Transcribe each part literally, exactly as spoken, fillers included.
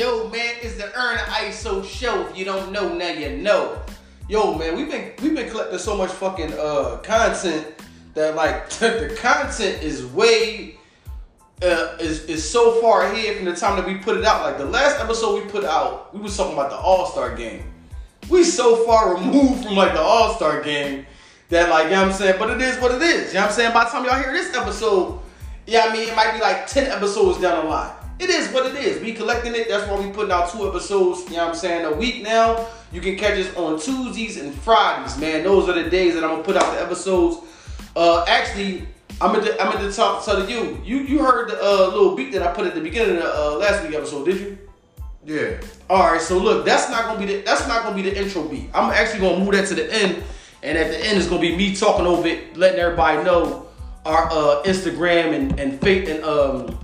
Yo, man, it's the Ern Iso show. If you don't know, now you know. Yo, man, we've been we've been collecting so much fucking uh, content that like the content is way uh, is is so far ahead from the time that we put it out. Like the last episode we put out, we was talking about the All-Star game. We so far removed from like the All-Star game that like, you know what I'm saying? But it is what it is. You know what I'm saying? By the time y'all hear this episode, yeah, I mean, it might be like ten episodes down the line. It is what it is. We collecting it. That's why we putting out two episodes, you know what I'm saying, a week now. You can catch us on Tuesdays and Fridays, man. Those are the days that I'm going to put out the episodes. Uh, actually, I'm going to I'm gonna talk to you. You you heard the uh, little beat that I put at the beginning of the uh, last week episode, did you? Yeah. All right, so look, that's not going to be the that's not going to be the intro beat. I'm actually going to move that to the end. And at the end, it's going to be me talking over it, letting everybody know our uh, Instagram and, and, and um,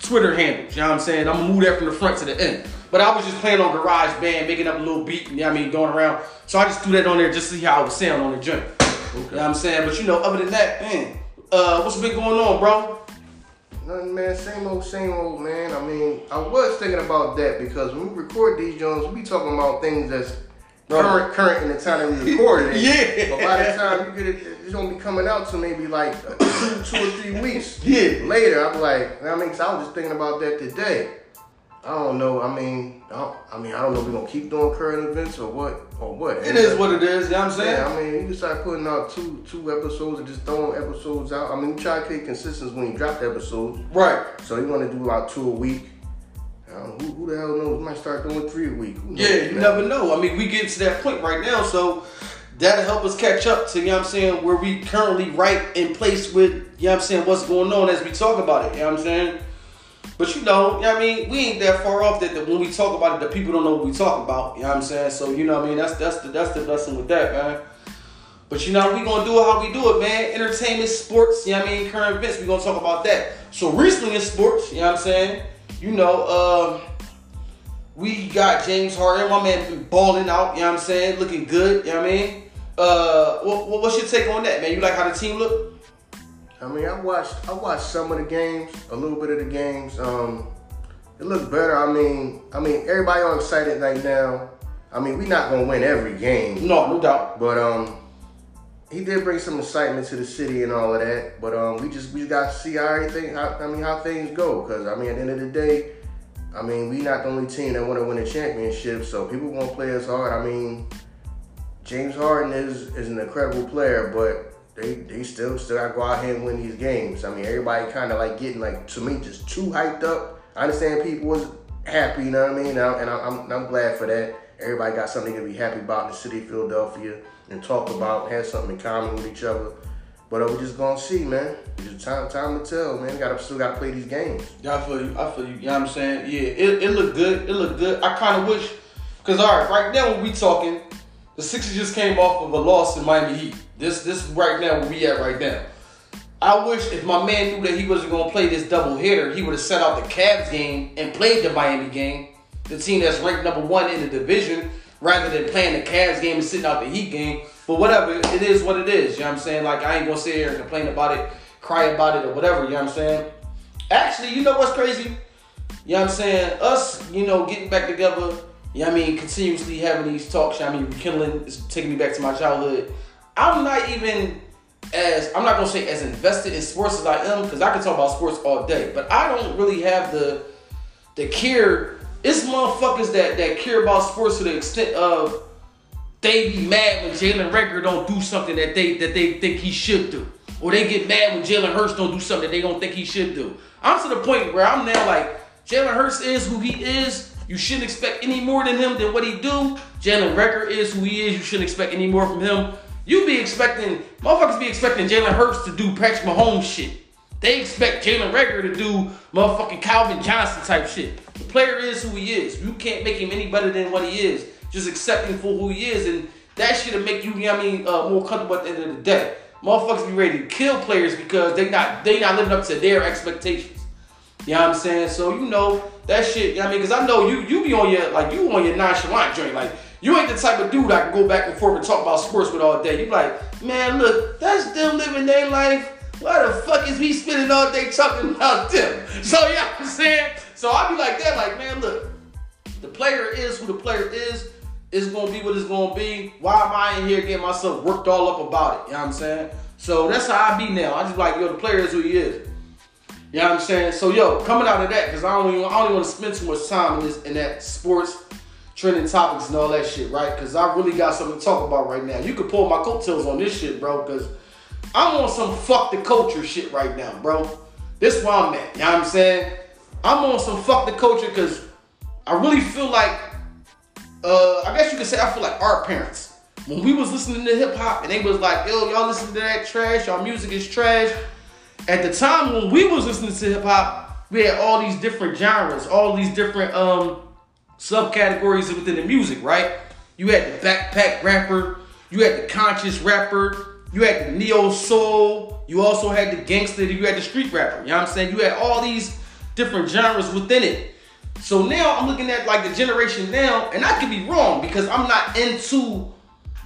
Twitter handles. You know what I'm saying? I'm going to move that from the front to the end. But I was just playing on GarageBand, making up a little beat, you know what I mean, going around. So I just threw that on there just to see how I was sound on the joint. Okay. You know what I'm saying? But you know, other than that, man, uh, what's been going on, bro? Nothing, man. Same old, same old, man. I mean, I was thinking about that because when we record these joints, we talking about things that's bro. current current in the time that we recorded it. Yeah. But by the time you get it, it's going to be coming out to maybe like two, two or three weeks yeah. later. I'm like, I mean, so I was just thinking about that today. I don't know. I mean, I don't, I mean, I don't know if we're going to keep doing current events or what. Or what. It and is like, what it is. You know what I'm saying? Yeah, I mean, you start putting out two two episodes and just throwing episodes out. I mean, you try to create consistency when you drop the episodes. Right. So you want to do about two a week. Um, who, who the hell knows? We might start doing three a week. Yeah, you that? never know. I mean, we get to that point right now, so that'll help us catch up to, you know what I'm saying, where we currently right in place with, you know what I'm saying, what's going on as we talk about it. You know what I'm saying? But you know, you know what I mean, we ain't that far off that the, when we talk about it, the people don't know what we talk about. You know what I'm saying? So you know what I mean, that's that's the that's the blessing with that, man. But you know, we gonna do it how we do it, man. Entertainment, sports, you know what I mean, current events, we gonna talk about that. So recently in sports, you know what I'm saying, you know, uh, we got James Harden, my man been balling out, you know what I'm saying, looking good, you know what I mean? Uh what, what what's your take on that, man? You like how the team look? I mean, I watched I watched some of the games, a little bit of the games. Um, it looked better. I mean, I mean, everybody all excited right now. I mean, we're not gonna win every game. No, no doubt. But um, he did bring some excitement to the city and all of that. But um, we just we just got to see how everything. How, I mean, how things go. Cause I mean, at the end of the day, I mean, we not the only team that want to win a championship. So people gonna play us hard. I mean, James Harden is is an incredible player, but. They, they still still gotta go out here and win these games. I mean, everybody kind of like getting like to me just too hyped up. I understand people was happy, you know what I mean, and, I, and I'm I'm glad for that. Everybody got something to be happy about in the city of Philadelphia and talk about, have something in common with each other. But uh, we just gonna see, man. Just time time to tell, man. Got still gotta play these games. Yeah, I feel you. I feel you. You know what I'm saying? Yeah, it it looked good. It looked good. I kind of wish, cause all right, right now when we talking, the Sixers just came off of a loss in Miami Heat. This this right now where we at right now. I wish if my man knew that he wasn't gonna play this double hitter, he would have set out the Cavs game and played the Miami game, the team that's ranked number one in the division, rather than playing the Cavs game and sitting out the Heat game. But whatever, it is what it is. You know what I'm saying? Like I ain't gonna sit here and complain about it, cry about it or whatever, you know what I'm saying? Actually, you know what's crazy? You know what I'm saying? Us, you know, getting back together, you know what I mean, continuously having these talks, you know what I mean, rekindling, it's taking me back to my childhood. I'm not even as, I'm not going to say as invested in sports as I am, because I can talk about sports all day, but I don't really have the the care. It's motherfuckers that, that care about sports to the extent of they be mad when Jalen Reagor don't do something that they that they think he should do. Or they get mad when Jalen Hurts don't do something that they don't think he should do. I'm to the point where I'm now like, Jalen Hurts is who he is. You shouldn't expect any more than him than what he do. Jalen Reagor is who he is. You shouldn't expect any more from him. You be expecting, motherfuckers be expecting Jalen Hurts to do Patrick Mahomes shit. They expect Jalen Reagor to do motherfucking Calvin Johnson type shit. The player is who he is. You can't make him any better than what he is. Just accept him for who he is. And that shit'll make you, you know what I mean, uh, more comfortable at the end of the day. Motherfuckers be ready to kill players because they not they not living up to their expectations. You know what I'm saying? So, you know, that shit, you know what I mean? Because I know you you be on your, like, you on your nonchalant joint, like, you ain't the type of dude I can go back and forth and talk about sports with all day. You like, man, look, that's them living their life. Why the fuck is we spending all day talking about them? So, you know what I'm saying? So I be like that, like, man, look, The player is who the player is. It's going to be what it's going to be. Why am I in here getting myself worked all up about it? You know what I'm saying? So that's how I be now. I just like, yo, the player is who he is. You know what I'm saying? So, yo, coming out of that, because I don't even, I don't even want to spend too much time in, this, in that sports trending topics and all that shit, right? Because I really got something to talk about right now. You could pull my coattails on this shit, bro, because I'm on some fuck the culture shit right now, bro. This where I'm at. You know what I'm saying? I'm on some fuck the culture because I really feel like, uh, I guess you could say I feel like our parents. When we was listening to hip-hop and they was like, yo, y'all listen to that trash, y'all music is trash. At the time when we was listening to hip-hop, we had all these different genres, all these different um, subcategories within the music, right? You had the backpack rapper, you had the conscious rapper, you had the neo-soul, you also had the gangster, you had the street rapper, you know what I'm saying? You had all these different genres within it. So now I'm looking at like the generation now, and I could be wrong because I'm not into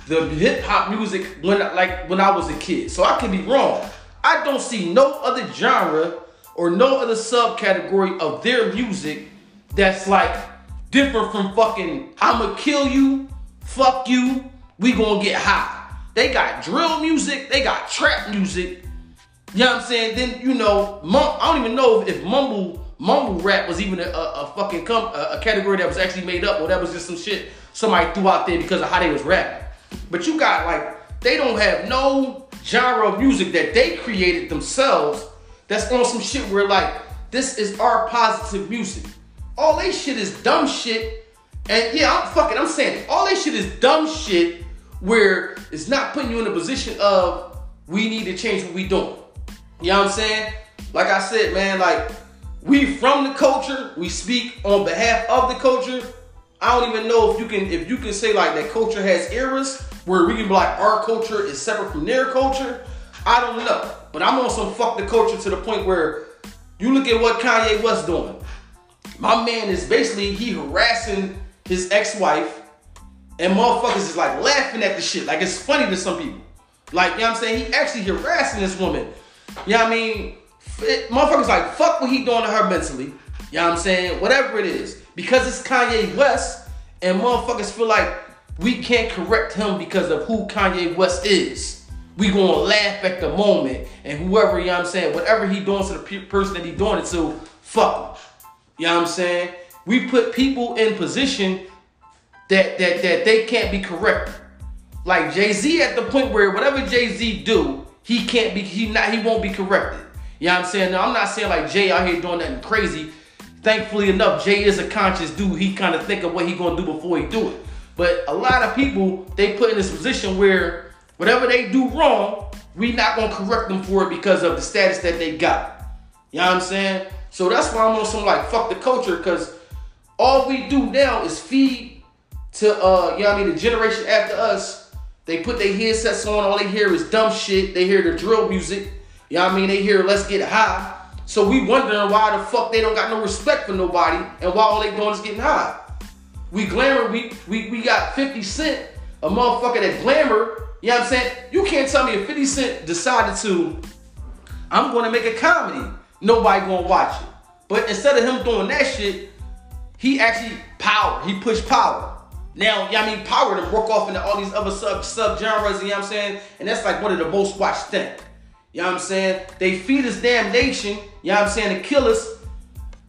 the hip hop music when like when I was a kid. So I could be wrong. I don't see no other genre or no other subcategory of their music that's like different from fucking I'ma kill you, fuck you, we gonna get high. They got drill music, they got trap music. You know what I'm saying? Then you know, mum, I don't even know if mumble mumble rap was even a, a, a fucking com- a, a category that was actually made up, or that was just some shit somebody threw out there because of how they was rapping. But you got like, they don't have no genre of music that they created themselves that's on some shit where like, this is our positive music. All they shit is dumb shit. And yeah, I'm fucking, I'm saying it. All they shit is dumb shit where it's not putting you in a position of, we need to change what we doing. You know what I'm saying? Like I said, man, like we from the culture, we speak on behalf of the culture. I don't even know if you can if you can say like that culture has eras where we can be like our culture is separate from their culture. I don't know. But I'm on some fuck the culture to the point where you look at what Kanye West doing. My man is basically he harassing his ex-wife and motherfuckers is like laughing at the shit. Like it's funny to some people. Like, you know what I'm saying? He actually harassing this woman. You know what I mean? It, motherfuckers like fuck what he doing to her mentally. You know what I'm saying? Whatever it is. Because it's Kanye West, and motherfuckers feel like we can't correct him because of who Kanye West is. We gonna laugh at the moment, and whoever, you know what I'm saying, whatever he doing to the pe- person that he doing it to, fuck him. You know what I'm saying? We put people in position that that that they can't be corrected. Like Jay-Z at the point where whatever Jay-Z do, he can't be, he not, he won't be corrected. You know what I'm saying? Now I'm not saying like Jay out here doing nothing crazy. Thankfully enough, Jay is a conscious dude. He kind of think of what he gonna do before he do it. But a lot of people, they put in this position where whatever they do wrong, we not gonna correct them for it because of the status that they got. You know what I'm saying? So that's why I'm on some like fuck the culture, because all we do now is feed to uh, you know what I mean, the generation after us. They put their headsets on, all they hear is dumb shit. They hear the drill music. You know what I mean? They hear let's get high. So we wondering why the fuck they don't got no respect for nobody and why all they doing is getting high. We glamour, we we we got fifty Cent, a motherfucker that glamour, you know what I'm saying? You can't tell me if fifty Cent decided to, I'm gonna make a comedy, nobody gonna watch it. But instead of him doing that shit, he actually power, he pushed power. Now, you know what I mean, power to broke off into all these other sub sub-genres, you know what I'm saying? And that's like one of the most watched things. You know what I'm saying? They feed us damnation, you know what I'm saying, to kill us.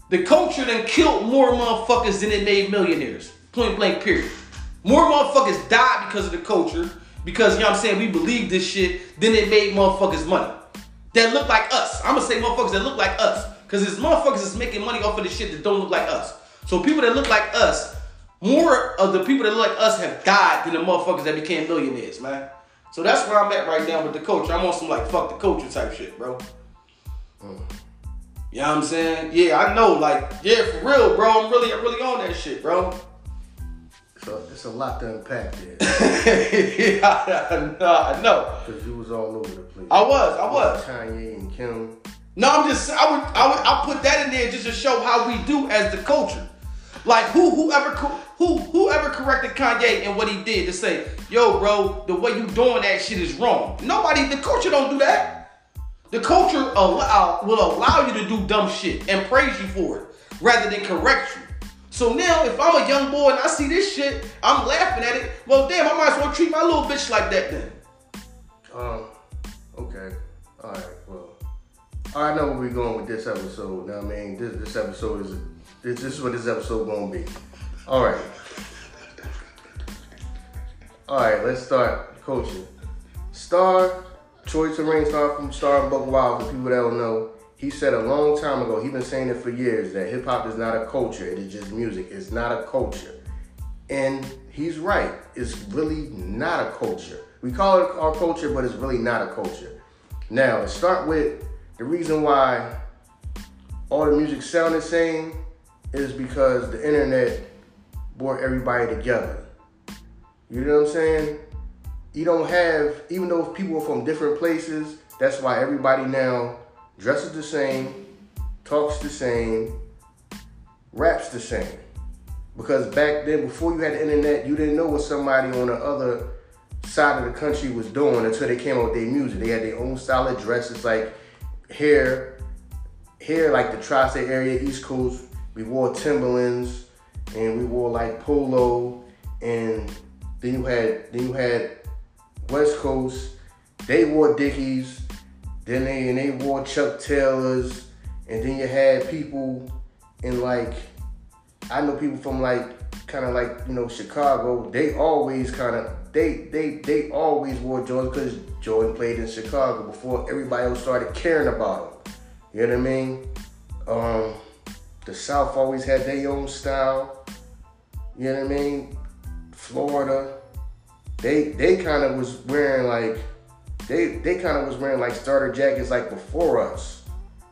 The culture done killed more motherfuckers than it made millionaires. Point blank, period. More motherfuckers died because of the culture, because, you know what I'm saying, we believe this shit, than it made motherfuckers money. That look like us. I'm gonna say motherfuckers that look like us, because it's motherfuckers that's making money off of the shit that don't look like us. So people that look like us, more of the people that look like us have died than the motherfuckers that became millionaires, man. So that's where I'm at right now with the culture. I'm on some like fuck the culture type shit, bro. Mm. You know what I'm saying? Yeah, I know. Like, yeah, for real, bro. I'm really, I'm really on that shit, bro. So it's a lot to unpack there. Yeah, I know. Because you was all over the place. I was, I was. Kanye and Kim. No, I'm just, I would, I would, I put that in there just to show how we do as the culture. Like who, whoever, who, whoever corrected Kanye and what he did to say, yo, bro, the way you doing that shit is wrong. Nobody, the culture don't do that. The culture allow, will allow you to do dumb shit and praise you for it rather than correct you. So now, if I'm a young boy and I see this shit, I'm laughing at it. Well, damn, I might as well treat my little bitch like that then. Um, okay. All right, well. I know where we're going with this episode. Now, I mean, this this episode is, this, this is what this episode going to be. All right. All right, let's start coaching. Star, Troy Terrain Star from Star and Buck Wild, for people that don't know, he said a long time ago, he's been saying it for years, that hip-hop is not a culture, it is just music. It's not a culture. And he's right. It's really not a culture. We call it our culture, but it's really not a culture. Now, let's start with the reason why all the music sound the same is because the internet brought everybody together. You know what I'm saying? You don't have, even though people are from different places, that's why everybody now dresses the same, talks the same, raps the same. Because back then, before you had the internet, you didn't know what somebody on the other side of the country was doing until they came out with their music. They had their own style of dresses. Like here, here, like the Tri-State area, East Coast, we wore Timberlands and we wore like polo, and then you had then you had West Coast, they wore Dickies. Then they and they wore Chuck Taylors, and then you had people in like, I know people from like kind of like, you know, Chicago. They always kind of they they they always wore Jordan because Jordan played in Chicago before everybody else started caring about him. You know what I mean? Um, the South always had their own style. You know what I mean? Florida, they they kind of was wearing like. They they kind of was wearing like starter jackets like before us,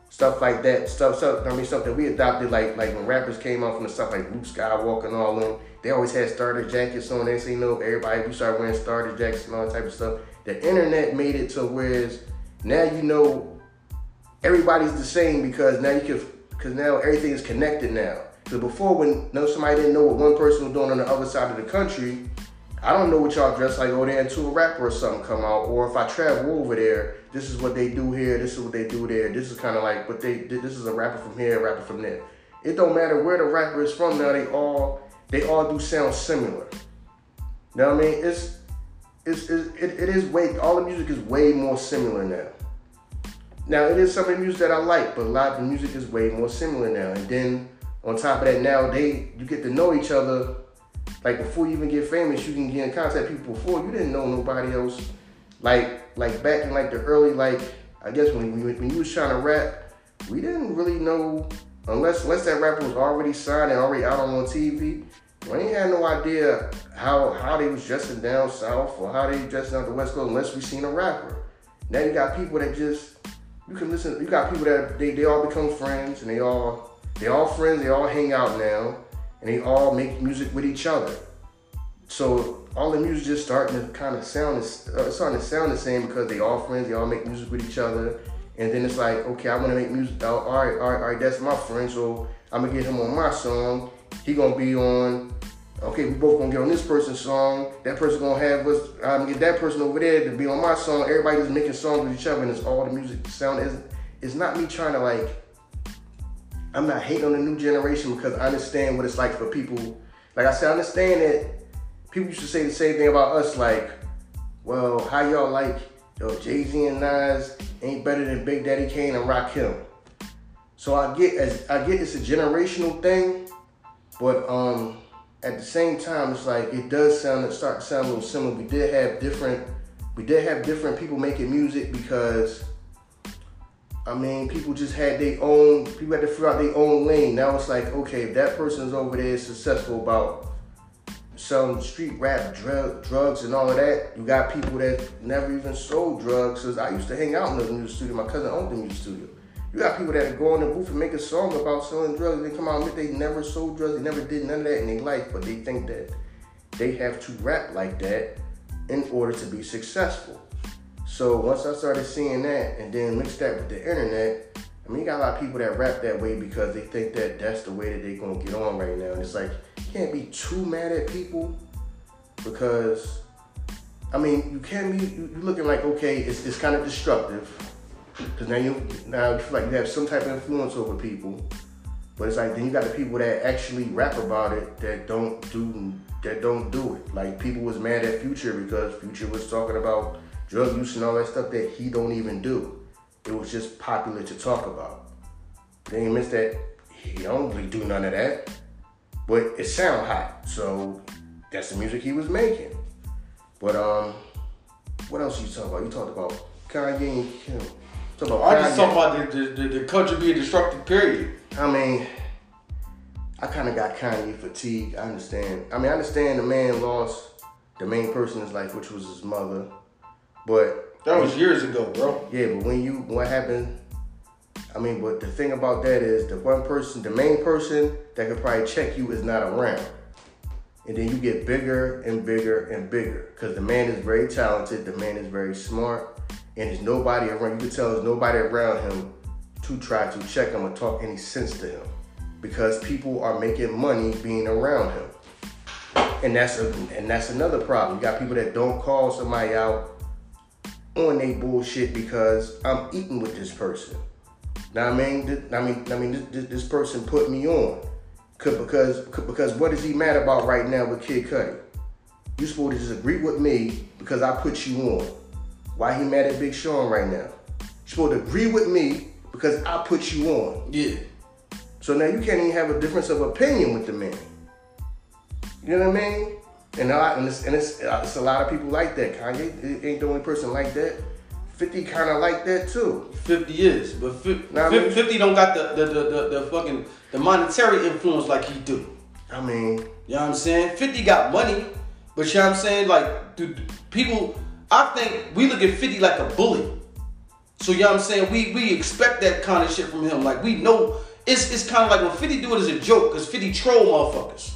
stuff like that, stuff stuff. I mean stuff that we adopted like like when rappers came out from the stuff like Luke Skywalker and all them. They always had starter jackets on. They say no, everybody we started wearing starter jackets and all that type of stuff. The internet made it to whereas now you know everybody's the same because now you can because now everything is connected now. Because before when no somebody didn't know what one person was doing on the other side of the country. I don't know what y'all dress like over there until a rapper or something come out, or if I travel over there, this is what they do here, this is what they do there, this is kind of like, but they, this is a rapper from here, a rapper from there. It don't matter where the rapper is from now, they all, they all do sound similar. You know what I mean? It's, it's, it's it, it is way, all the music is way more similar now. Now it is some of the music that I like, but a lot of the music is way more similar now. And then on top of that, now they, you get to know each other. Like before you even get famous, you can get in contact with people before. You didn't know nobody else. Like like back in like the early, like, I guess when you, when you was trying to rap, we didn't really know, unless, unless that rapper was already signed and already out on T V, we ain't had no idea how how they was dressing down south or how they dressing out the West Coast unless we seen a rapper. Now you got people that just, you can listen, you got people that, they, they all become friends and they all, they all friends, they all hang out now. And they all make music with each other. So all the music just starting to kind of sound, uh, starting to sound the same because they all friends, they all make music with each other. And then it's like, okay, I wanna make music, all right, all right, all right, that's my friend, so I'm gonna get him on my song. He gonna be on, okay, we both gonna get on this person's song. That person gonna have us, I'm gonna get that person over there to be on my song. Everybody just making songs with each other and it's all the music sound. It's, it's not me trying to like, I'm not hating on the new generation because I understand what it's like for people. Like I said, I understand that people used to say the same thing about us, like, well, how y'all like, yo, Jay-Z and Nas ain't better than Big Daddy Kane and Rakim. So I get as I get it's a generational thing, but um, at the same time, it's like it does sound it start to sound a little similar. We did have different, we did have different people making music because I mean, people just had their own, people had to figure out their own lane. Now it's like, okay, if that person's over there is successful about selling street rap, drug, drugs and all of that, you got people that never even sold drugs. Cause I used to hang out in the music studio. My cousin owned the music studio. You got people that go in the booth and make a song about selling drugs. They come out and admit they never sold drugs. They never did none of that in their life, but they think that they have to rap like that in order to be successful. So once I started seeing that and then mixed that with the internet, I mean, you got a lot of people that rap that way because they think that that's the way that they're going to get on right now. And it's like, you can't be too mad at people because, I mean, you can be, you're looking like, okay, it's it's kind of destructive because now you, now you feel like you have some type of influence over people. But it's like, then you got the people that actually rap about it that don't do that don't do it. Like, people was mad at Future because Future was talking about drug use and all that stuff that he don't even do. It was just popular to talk about. They ain't miss that he don't really do none of that. But it sound hot, so that's the music he was making. But um, what else you talk about? You talked about Kanye and Kim. Talk about I Kanye. Just talking about the, the, the country being destructive, period. I mean, I kind of got Kanye fatigued. I understand. I mean, I understand the man lost the main person in his life, which was his mother. But that was years ago, bro. Yeah, but when you what happened? I mean, but the thing about that is the one person, the main person that could probably check you is not around, and then you get bigger and bigger and bigger because the man is very talented, the man is very smart, and there's nobody around. You can tell there's nobody around him to try to check him or talk any sense to him because people are making money being around him, and that's a, and that's another problem. You got people that don't call somebody out on they bullshit because I'm eating with this person. Now I mean, th- I mean, I mean, this, this person put me on, Could, because could, because what is he mad about right now with Kid Cudi? You supposed to disagree with me because I put you on. Why he mad at Big Sean right now? You supposed to agree with me because I put you on. Yeah. So now you can't even have a difference of opinion with the man. You know what I mean? And a lot, and it's, and it's, it's a lot of people like that. Kanye ain't the only person like that. fifty kind of like that too. fifty is, but fifty, I mean, fifty don't got the the, the the the fucking the monetary influence like he do. I mean, you know what I'm saying? fifty got money, but you know what I'm saying? Like, dude, people, I think we look at fifty like a bully. So you know what I'm saying? We we expect that kind of shit from him. Like, we know it's it's kind of like when fifty do it as a joke, cause fifty troll motherfuckers.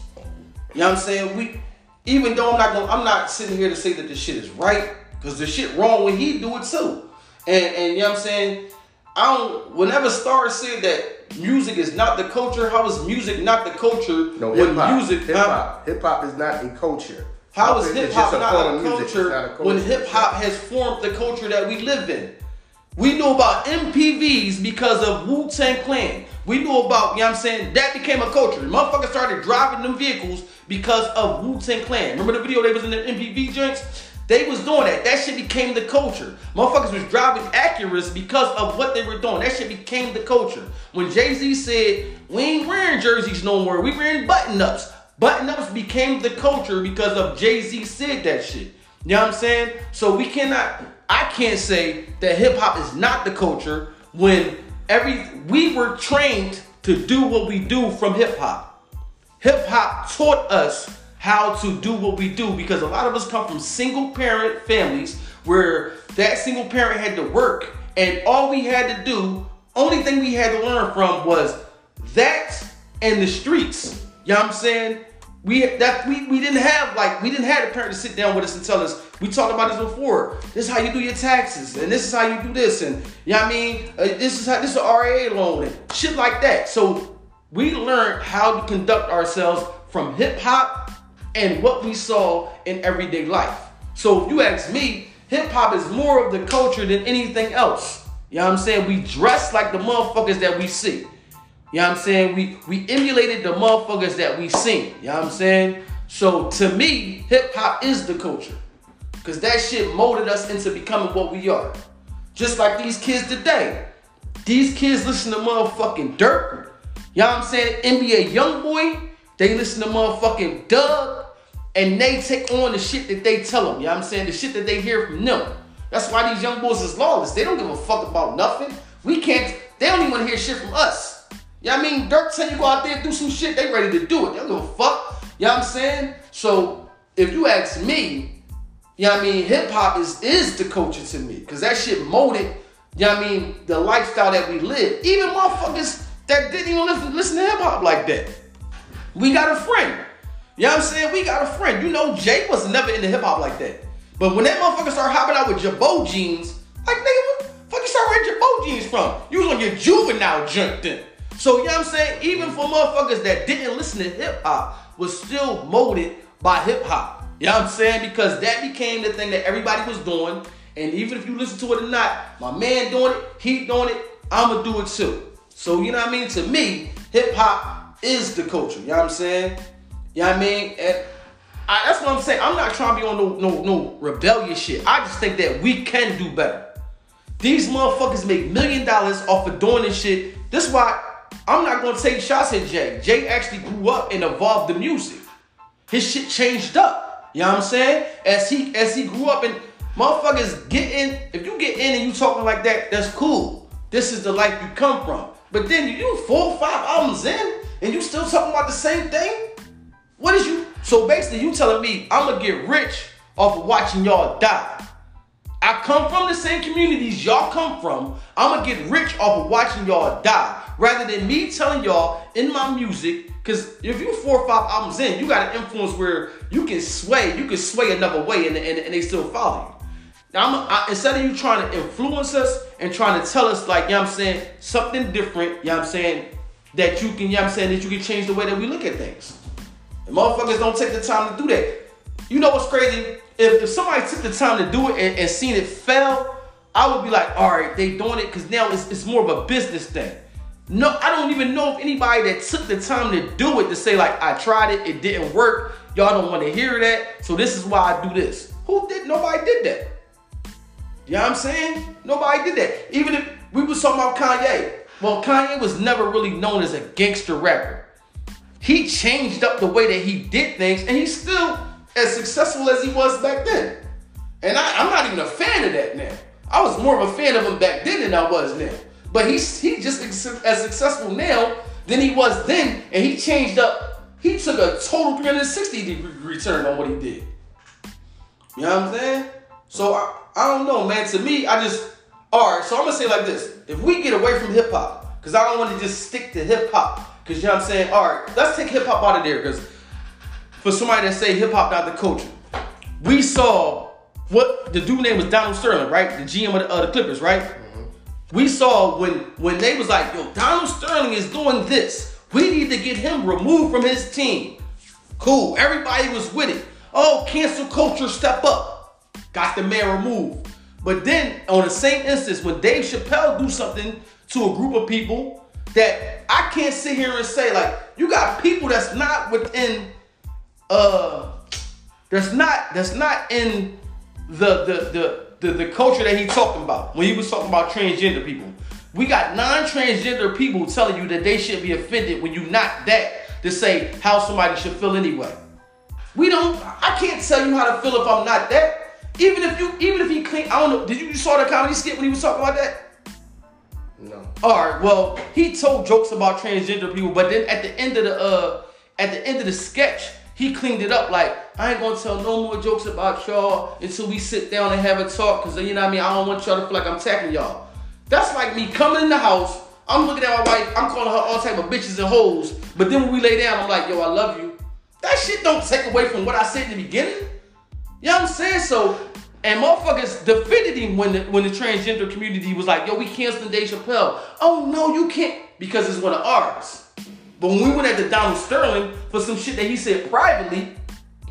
You know what I'm saying? We even though I'm not gonna, I'm not sitting here to say that this shit is right. Cause the shit wrong when he do it too. And and you know what I'm saying? I don't whenever Star said that music is not the culture, how is music not the culture? No, when hip-hop, music hip hop hip hop is not a culture. How is hip hop not, not a culture when hip hop has formed the culture that we live in? We know about M P Vs because of Wu-Tang Clan. We know about, you know what I'm saying, that became a culture. The motherfuckers started driving them vehicles because of Wu-Tang Clan. Remember the video they was in the M P V joints? They was doing that. That shit became the culture. Motherfuckers was driving Acuras because of what they were doing. That shit became the culture. When Jay-Z said, we ain't wearing jerseys no more. We wearing button-ups. Button-ups became the culture because of Jay-Z said that shit. You know what I'm saying? So we cannot, I can't say that hip-hop is not the culture when every we were trained to do what we do from hip-hop. Hip-hop taught us how to do what we do because a lot of us come from single parent families where that single parent had to work and all we had to do, only thing we had to learn from was that and the streets. You know what I'm saying? We that we, we didn't have like we didn't have a parent to sit down with us and tell us, we talked about this before. This is how you do your taxes and this is how you do this and you know what I mean? Uh, this is how this is an R A loan and shit like that. So we learned how to conduct ourselves from hip hop and what we saw in everyday life. So if you ask me, hip hop is more of the culture than anything else. You know what I'm saying? We dress like the motherfuckers that we see. You know what I'm saying? We we emulated the motherfuckers that we seen. You know what I'm saying? So to me, hip hop is the culture. Cause that shit molded us into becoming what we are. Just like these kids today. These kids listen to motherfucking Durk. You know what I'm saying? N B A Youngboy. They listen to motherfucking Doug. And they take on the shit that they tell them. You know what I'm saying? The shit that they hear from them. That's why these young boys is lawless. They don't give a fuck about nothing. We can't, they don't even want to hear shit from us. You know what I mean? Dirk said you go out there and do some shit, they ready to do it. They don't give a fuck. You know what I'm saying? So, if you ask me, you know what I mean? Hip hop is, is the culture to me. Because that shit molded, you know what I mean? The lifestyle that we live. Even motherfuckers that didn't even listen, listen to hip hop like that. We got a friend. You know what I'm saying? We got a friend. You know Jay was never into hip-hop like that. But when that motherfucker started hopping out with Jabot jeans, like, nigga, what the fuck you start wearing Jabot jeans from? You was on your juvenile junk then. So, you know what I'm saying? Even for motherfuckers that didn't listen to hip-hop was still molded by hip-hop. You know what I'm saying? Because that became the thing that everybody was doing. And even if you listen to it or not, my man doing it, he doing it, I'ma do it too. So, you know what I mean? To me, Hip-hop is the culture. You know what I'm saying? You know what I mean? And I, that's what I'm saying. I'm not trying to be on no, no, no rebellious shit. I just think that we can do better. These motherfuckers make million dollars off of doing this shit. This is why I'm not going to take shots at Jay. Jay actually grew up and evolved the music. His shit changed up. You know what I'm saying? As he as he grew up, and motherfuckers get in. If you get in and you talking like that, that's cool. This is the life you come from. But then you four, five albums in, and you still talking about the same thing? What is you? So basically, you telling me I'm going to get rich off of watching y'all die. I come from the same communities y'all come from. I'm going to get rich off of watching y'all die. Rather than me telling y'all in my music, because if you four or five albums in, you got an influence where you can sway, you can sway another way, and, and, and they still follow you. Now, I'm a, I, instead of you trying to influence us and trying to tell us, like, you know what I'm saying, something different, you know what I'm saying, that you can, you know what I'm saying, that you can change the way that we look at things. And motherfuckers don't take the time to do that. You know what's crazy? If, if somebody took the time to do it and, and seen it fail, I would be like, all right, they doing it because now it's, it's more of a business thing. No, I don't even know if anybody that took the time to do it to say, like, I tried it, it didn't work, y'all don't want to hear that, so this is why I do this. Who did? Nobody did that. You know what I'm saying? Nobody did that. Even if we was talking about Kanye. Well, Kanye was never really known as a gangster rapper. He changed up the way that he did things, and he's still as successful as he was back then. And I, I'm not even a fan of that now. I was more of a fan of him back then than I was now. But he's he just as successful now than he was then, and he changed up. He took a total three sixty degree turn on what he did. You know what I'm saying? So I, I don't know, man. To me, I just all right. So I'm gonna say like this: if we get away from hip hop, because I don't want to just stick to hip hop, because you know what I'm saying. All right, let's take hip hop out of there, because for somebody that say hip hop not the culture, we saw what the dude name was Donald Sterling, right? The G M of the, uh, the Clippers, right? We saw when, when they was like, yo, Donald Sterling is doing this. We need to get him removed from his team. Cool. Everybody was with it. Oh, cancel culture, step up. Got the man removed. But then, on the same instance, when Dave Chappelle do something to a group of people that I can't sit here and say, like, you got people that's not within, uh, that's not, that's not in the, the, the, The, the culture that he talking about when he was talking about transgender people. We got non-transgender people telling you that they should be offended when you're not that, to say how somebody should feel anyway. We don't, I can't tell you how to feel if I'm not that. Even if you, even if he clean, I don't know, did you, you saw the comedy skit when he was talking about that? No. All right, well, he told jokes about transgender people, but then at the end of the, uh, at the end of the sketch, he cleaned it up like, I ain't gonna tell no more jokes about y'all until we sit down and have a talk, because you know what I mean, I don't want y'all to feel like I'm attacking y'all. That's like me coming in the house, I'm looking at my wife, I'm calling her all type of bitches and hoes, but then when we lay down, I'm like, yo, I love you. That shit don't take away from what I said in the beginning. You know what I'm saying? So, and motherfuckers defended him when the, when the transgender community was like, yo, we canceling Dave Chappelle. Oh no, you can't, because it's one of ours. But when we went at the Donald Sterling for some shit that he said privately,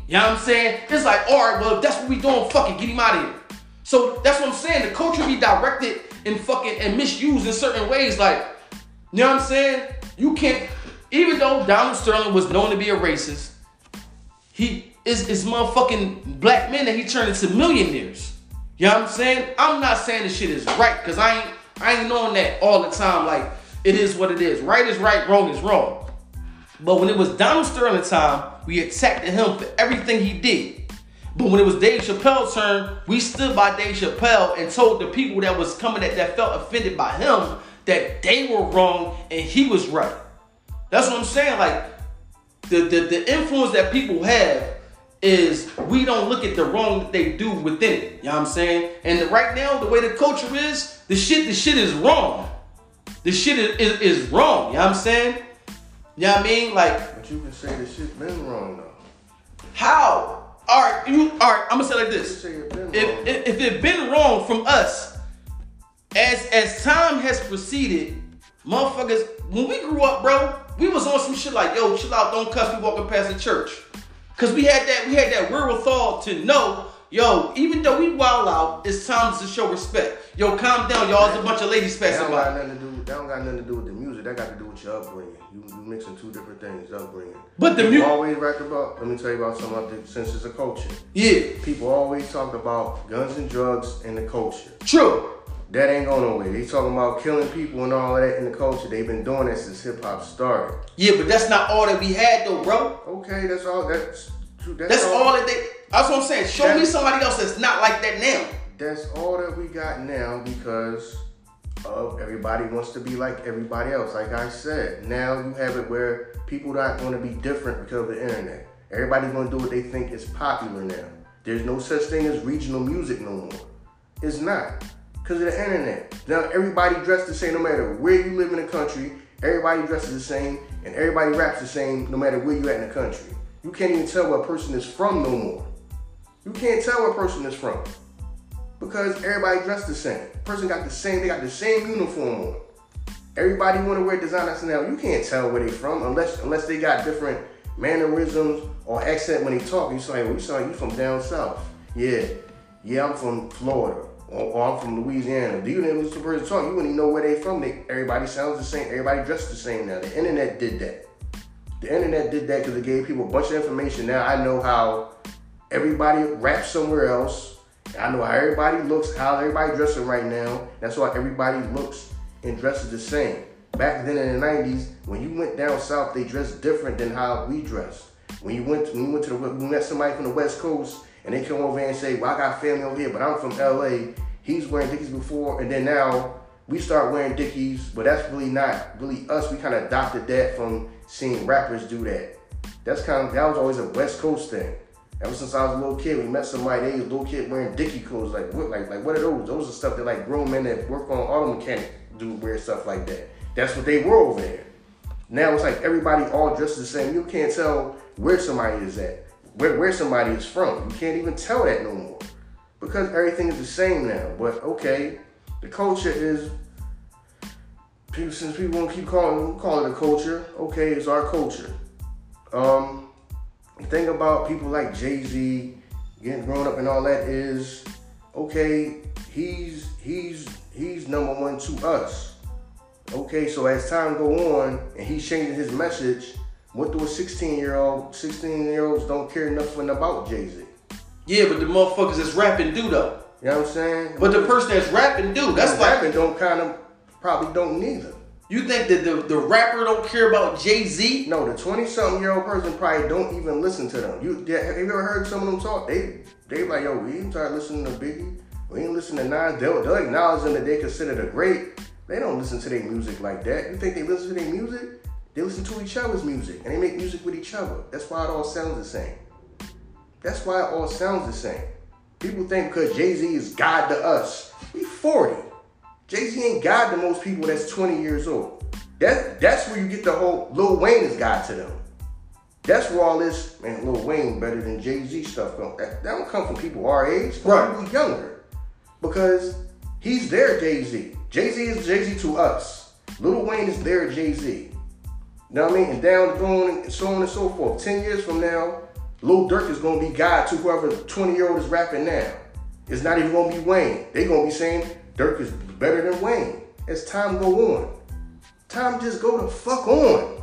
you know what I'm saying? It's like, all right, well, if that's what we doing, fuck it, get him out of here. So that's what I'm saying. The culture be directed and fucking and misused in certain ways. Like, you know what I'm saying? You can't, even though Donald Sterling was known to be a racist, he is it's motherfucking black men that he turned into millionaires. You know what I'm saying? I'm not saying this shit is right, because I ain't I ain't knowing that all the time. Like, it is what it is. Right is right, wrong is wrong. But when it was Donald Sterling time, we attacked him for everything he did. But when it was Dave Chappelle's turn, we stood by Dave Chappelle and told the people that was coming that, that felt offended by him that they were wrong and he was right. That's what I'm saying. Like, the, the, the influence that people have is we don't look at the wrong that they do within it. You know what I'm saying? And right now, the way the culture is, the shit, the shit is wrong. This shit is, is, is wrong, you know what I'm saying? You know what I mean? Like, but you can say this shit been wrong though. How? Alright, you alright, I'm gonna say like this. Say it been if, wrong, if if it been wrong from us, as as time has proceeded, motherfuckers, when we grew up, bro, we was on some shit like, yo, chill out, don't cuss me walking past the church. Cause we had that, we had that wherewithal to know, yo, even though we wild out, it's time to show respect. Yo, calm down, y'all, it's a bunch of ladies passing by. That don't got nothing to do with the music. that got to do with your upbringing. You, you mixing two different things, upbringing. But the people mu- always rap about. Let me tell you about something like this, since it's a culture. Yeah. People always talk about guns and drugs and the culture. True. That ain't going nowhere. They talking about killing people and all that in the culture. They've been doing that since hip hop started. Yeah, but that's not all that we had though, bro. Okay, that's all. That's true. That's, that's all. all that they. That's what I'm saying. Show that, me somebody else that's not like that now. That's all that we got now because of everybody wants to be like everybody else. Like I said, now you have it where people not going to be different because of the internet. Everybody's going to do what they think is popular now. There's no such thing as regional music no more. It's not. Because of the internet. Now everybody dressed the same no matter where you live in the country. Everybody dresses the same and everybody raps the same no matter where you at in the country. You can't even tell where a person is from no more. You can't tell where a person is from. Because everybody dressed the same. Person got the same, they got the same uniform on. Everybody want to wear designers now. You can't tell where they from unless unless they got different mannerisms or accent when they talk. You say, well, you sound like you from down south. Yeah. Yeah, I'm from Florida. Or I'm from Louisiana. Do you know who's the person talking? You wouldn't even know where they from. They, everybody sounds the same. Everybody dressed the same now. The internet did that. The internet did that because it gave people a bunch of information. Now I know how everybody raps somewhere else. I know how everybody looks, how everybody dressing right now. That's why everybody looks and dresses the same. Back then in the nineties, when you went down south, they dressed different than how we dressed. When you went, to, when you went to the, when you met somebody from the West Coast. And they come over and say, well, I got family over here, but I'm from L A. He's wearing Dickies before, and then now we start wearing Dickies, but that's really not really us. We kind of adopted that from seeing rappers do that. That's kind of, that was always a West Coast thing. Ever since I was a little kid, we met somebody, they was a little kid wearing Dickie clothes. Like what, like, like, what are those? Those are stuff that like grown men that work on auto mechanic do wear stuff like that. That's what they wore over there. Now it's like everybody all dressed the same. You can't tell where somebody is at. Where, where somebody is from. You can't even tell that no more because everything is the same now. But okay, the culture is, people, since people won't keep calling we call it a culture, okay, it's our culture. Um, the thing about people like Jay-Z getting grown up and all that is, okay, he's he's he's number one to us. Okay, so as time go on and he's changing his message, what do a sixteen-year-old, sixteen-year-olds don't care nothing about Jay-Z? Yeah, but the motherfuckers that's rapping do, though. You know what I'm saying? But the person that's rapping do. That's like... Rapping don't kind of... Probably don't neither. You think that the, the rapper don't care about Jay-Z? No, the twenty-something-year-old person probably don't even listen to them. You yeah, Have you ever heard some of them talk? They they like, yo, we ain't tired listening to Biggie. We ain't listening to Nas. They'll, they'll acknowledge them that they consider a great. They don't listen to their music like that. You think they listen to their music? They listen to each other's music, and they make music with each other. That's why it all sounds the same. That's why it all sounds the same. People think because Jay-Z is God to us. We forty. Jay-Z ain't God to most people that's twenty years old. That, that's where you get the whole, Lil Wayne is God to them. That's where all this, man, Lil Wayne better than Jay-Z stuff comes. That, that don't come from people our age, from right. People younger. Because he's their Jay-Z. Jay-Z is Jay-Z to us. Lil Wayne is their Jay-Z. You know what I mean? And down, going, and so on and so forth. Ten years from now, Lil Durk is going to be God to whoever twenty-year-old is rapping now. It's not even going to be Wayne. They're going to be saying Durk is better than Wayne. As time go on. Time just go the fuck on.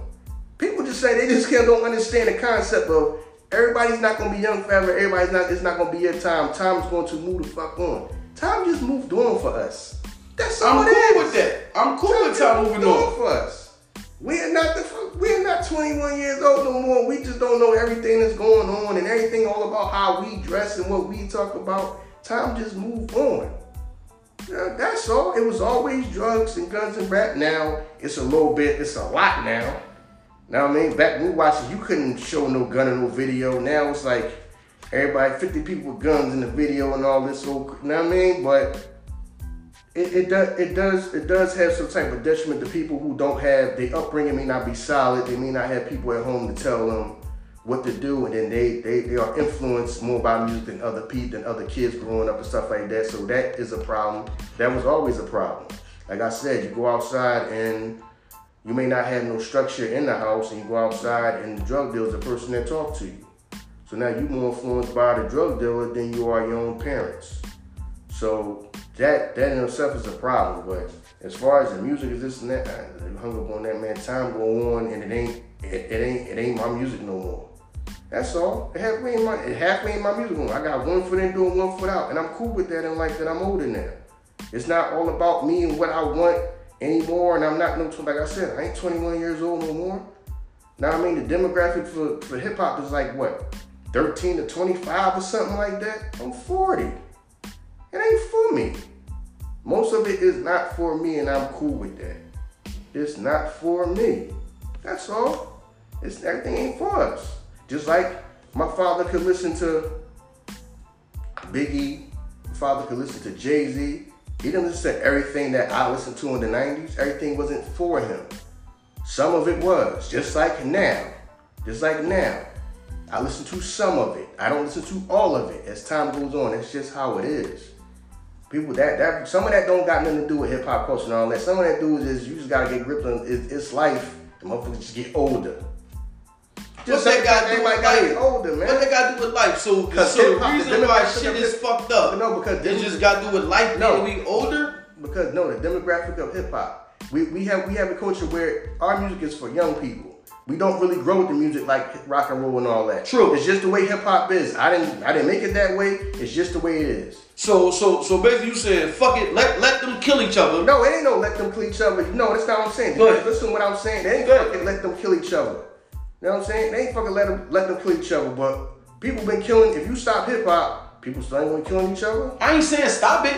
People just say they just can't don't understand the concept of everybody's not going to be young forever. Everybody's not, it's not going to be your time. Time's going to move the fuck on. Time just moved on for us. That's all I'm it cool is. with that. I'm cool time with time moving on. on for us. We're not the we're not twenty-one years old no more. We just don't know everything that's going on and everything all about how we dress and what we talk about. Time just moved on. Yeah, that's all. It was always drugs and guns and rap. Now it's a little bit. It's a lot now. Now I mean, back when we watched it, you couldn't show no gun in no video. Now it's like everybody, fifty people with guns in the video and all this. So you know what I mean, but. It, it does. It does. It does have some type of detriment to people who don't have their upbringing may not be solid. They may not have people at home to tell them what to do, and then they they, they are influenced more by music than other people than other kids growing up and stuff like that. So that is a problem. That was always a problem. Like I said, you go outside and you may not have no structure in the house, and you go outside and the drug dealer is the person that talked to you. So now you're more influenced by the drug dealer than you are your own parents. So. That that in itself is a problem, but As far as the music is this and that, I hung up on that, man. Time go on, and it ain't, it, it ain't, it ain't my music no more. That's all. It halfway in my, it halfway in my music room. I got one foot in doing one foot out, and I'm cool with that in life that I'm older now. It's not all about me and what I want anymore, and I'm not no, like I said, I ain't twenty-one years old no more. Now I mean, the demographic for, for hip hop is like what, thirteen to twenty-five or something like that. I'm forty. It ain't for me. Most of it is not for me, and I'm cool with that. It's not for me. That's all. It's, everything ain't for us. Just like my father could listen to Biggie, my father could listen to Jay-Z. He didn't listen to everything that I listened to in the nineties. Everything wasn't for him. Some of it was, just like now. Just like now. I listen to some of it. I don't listen to all of it. As time goes on, that's just how it is. People that, that some of that don't got nothing to do with hip hop culture and all that. Some of that do is you just gotta get gripped on it, it's life. The motherfuckers just get older. Just what they got to do with life? Older, man. What they got to do with life? So, so the reason why shit is fucked up, no, because they just got to do with life. No, we older because no, the demographic of hip hop. We we have we have a culture where our music is for young people. We don't really grow with the music like rock and roll and all that. True. It's just the way hip hop is. I didn't I didn't make it that way. It's just the way it is. So so so basically you said fuck it, let let them kill each other. No, it ain't no let them kill each other. No, that's not what I'm saying. But, listen to what I'm saying. They ain't fucking let them kill each other. You know what I'm saying? They ain't fucking let them, let them kill each other, but people been killing, if you stop hip-hop, people still ain't gonna killing each other. I ain't saying stop it.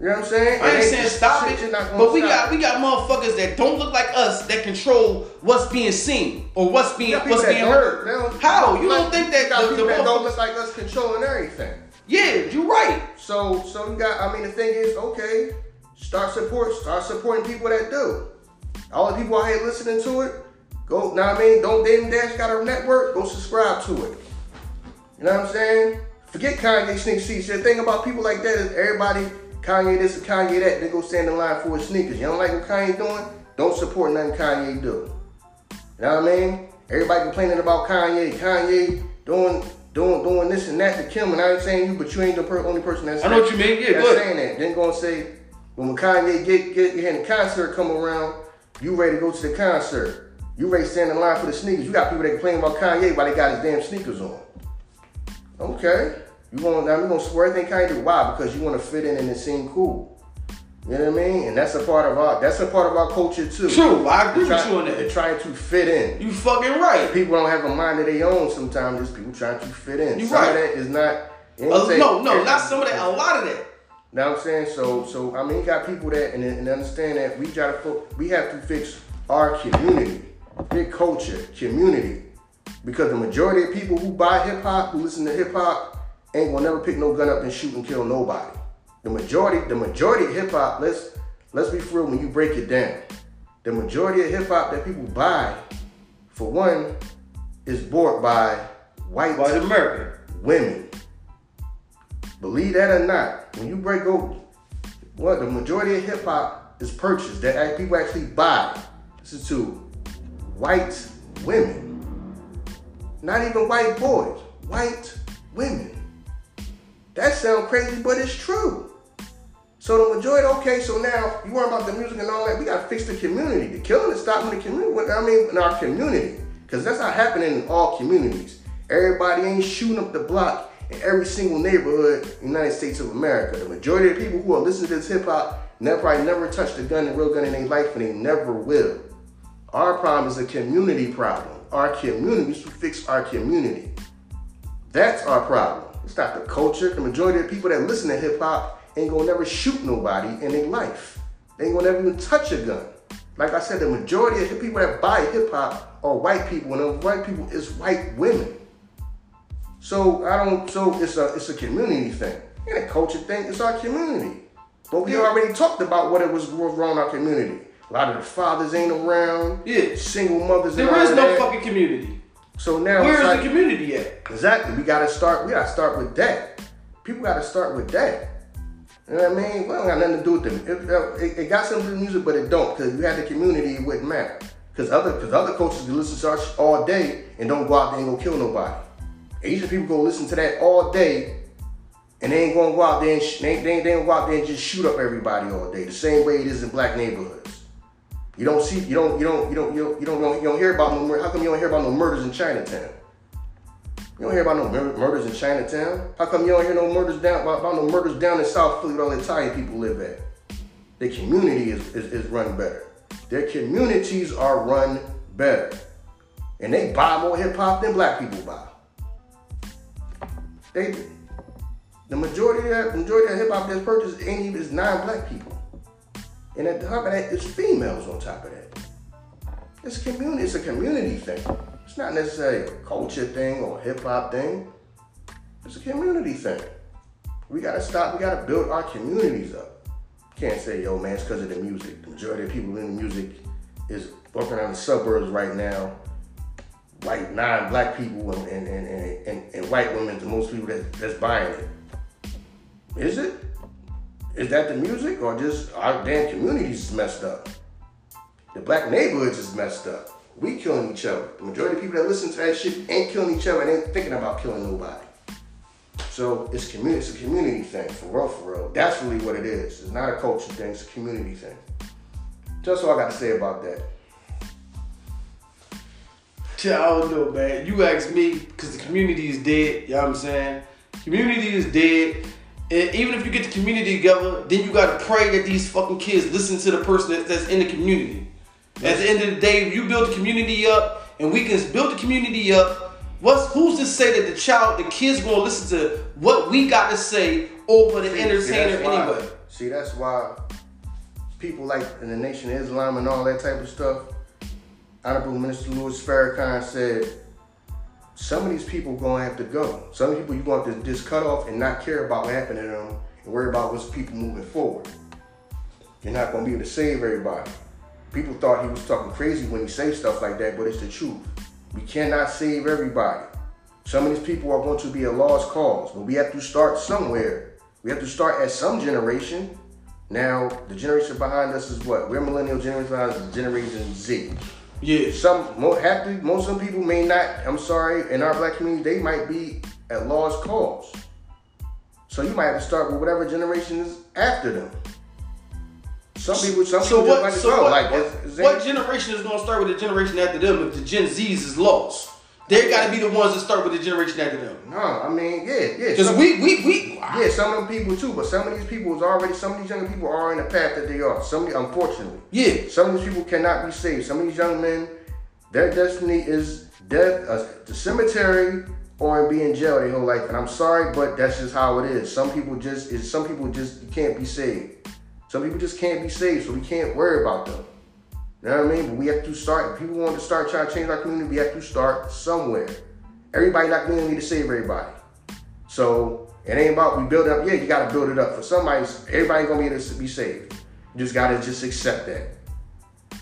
You know what I'm saying? I ain't, ain't saying stop it, but we got, we got motherfuckers that don't look like us that control what's being seen or what's being, what's being heard. How? You don't think that the people that don't look like us controlling everything. Yeah, you're right. So, so you got, I mean, the thing is, okay, start support, start supporting people that do. All the people out here listening to it, go, know what I mean? Don't Dave and Dash got a network? Go subscribe to it. You know what I'm saying? Forget Kanye sneak seats. The thing about people like that is everybody, Kanye this and Kanye that, they go stand in line for his sneakers. You don't like what Kanye doing? Don't support nothing Kanye do. You know what I mean? Everybody complaining about Kanye. Kanye doing doing, doing this and that to Kim, and I ain't saying you, but you ain't the per- only person that's I know what you mean. Yeah, good. Saying that. Then gonna say, when Kanye get, get, get in the concert come around, you ready to go to the concert. You ready to stand in line for the sneakers. You got people that complain about Kanye while they got his damn sneakers on. Okay. You gonna, now you gonna swear everything Kanye do. Why? Because you wanna fit in and it seem cool. You know what I mean? And that's a part of our that's a part of our culture too. True, I agree with you on that. They're trying to fit in. You fucking right. People don't have a mind of their own sometimes, just people trying to fit in. You right. Some of that is not uh, say, no, no, not some of that, a lot of that. You know what I'm saying? So so I mean you got people that and, and understand that we try to fo- we have to fix our community. Their culture, community, because the majority of people who buy hip hop, who listen to hip hop, ain't gonna never pick no gun up and shoot and kill nobody. The majority, the majority of hip hop, let's let's be real when you break it down. The majority of hip hop that people buy, for one, is bought by white, white American women. Believe that or not, when you break over, what the majority of hip hop is purchased that people actually buy. This is two. White women, not even white boys, white women. That sounds crazy, but it's true. So the majority, okay, so now you worry about the music and all that, we gotta fix the community. The killing is stopping the community, I mean, in our community, because that's not happening in all communities. Everybody ain't shooting up the block in every single neighborhood in the United States of America. The majority of people who are listening to this hip hop never, probably never touched a gun, a real gun in their life, and they never will. Our problem is a community problem. Our community, we should fix our community. That's our problem. It's not the culture. The majority of people that listen to hip hop ain't gonna never shoot nobody in their life. They ain't gonna never even touch a gun. Like I said, the majority of people that buy hip hop are white people, and those white people is white women. So I don't, so it's a, it's a community thing. It ain't a culture thing, it's our community. But we yeah. already talked about what it was wrong in our community. A lot of the fathers ain't around. Yeah. Single mothers ain't around. There is no that. fucking community. So now where is like, the community at? Exactly. We gotta start, we gotta start with that. People gotta start with that. You know what I mean? Well, it don't got nothing to do with them. It, it, it got something to do with music, but it don't, because we had the community, it wouldn't matter. Cause other cause other cultures can listen to us all day and don't go out there and go kill nobody. Asian people go listen to that all day And they ain't gonna go out there and sh- they, they, they ain't gonna go out there and just shoot up everybody all day. The same way it is in black neighborhoods. You don't see, you don't, you don't, you don't, you don't, you don't, you don't, you don't hear about no murder. How come you don't hear about no murders in Chinatown? You don't hear about no mur- murders in Chinatown. How come you don't hear no murders down about, about no murders down in South Philly where all the Italian people live at? Their community is, is, is run better. Their communities are run better. And they buy more hip hop than black people buy. They do. The majority of that, majority of hip hop that's purchased ain't even is non-black people, and at the top of that, it's females. On top of that, it's community. It's a community thing. It's not necessarily a culture thing or a hip hop thing. It's a community thing. We gotta stop. We gotta build our communities up. Can't say, yo, man, it's because of the music. The majority of people in the music is walking around the suburbs right now. Like non-black people and and and, and, and, and white women, the most people that, that's buying it. Is it? Is that the music, or just our damn communities is messed up? The black neighborhoods is messed up. We killing each other. The majority of people that listen to that shit ain't killing each other and ain't thinking about killing nobody. So it's community. It's a community thing, for real, for real. That's really what it is. It's not a culture thing. It's a community thing. That's all I got to say about that. Yeah, I don't know, man. You ask me, because the community is dead. You know what I'm saying? Community is dead. And even if you get the community together, then you gotta pray that these fucking kids listen to the person that's in the community. Yes. At the end of the day, if you build the community up, and we can build the community up, what's who's to say that the child, the kids gonna listen to what we got to say over the see, entertainer see, why, anyway? See, that's why people like in the Nation of Islam and all that type of stuff, Honorable Minister Louis Farrakhan said, some of these people gonna have to go. Some people you gonna have to just cut off and not care about what happened to them and worry about what's people moving forward. You're not gonna be able to save everybody. People thought he was talking crazy when he said stuff like that, but it's the truth. We cannot save everybody. Some of these people are going to be a lost cause, but we have to start somewhere. We have to start at some generation. Now, the generation behind us is what? We're millennial generation behind us is Generation Z. Yeah, some most have to, most some people may not. I'm sorry, in our black community, they might be at lost cause. So you might have to start with whatever generation is after them. Some people, some so people what, just might so go. What, like what, is what generation is going to start with the generation after them if the Gen Zs is lost? They got to be the ones that start with the generation after them. No, I mean, yeah, yeah. Because we, we, we, wow. Yeah, some of them people too, but some of these people is already, some of these younger people are in the path that they are. Some, unfortunately. Yeah. Some of these people cannot be saved. Some of these young men, their destiny is death, uh, the cemetery, or be in jail their whole life. And I'm sorry, but that's just how it is. Some people just, is some people just can't be saved. Some people just can't be saved, so we can't worry about them. You know what I mean? But we have to start. If people want to start trying to change our community, we have to start somewhere. Everybody not going to need to save everybody. So it ain't about we build up. Yeah, you got to build it up. For somebody, everybody going to be able to be saved. You just got to just accept that.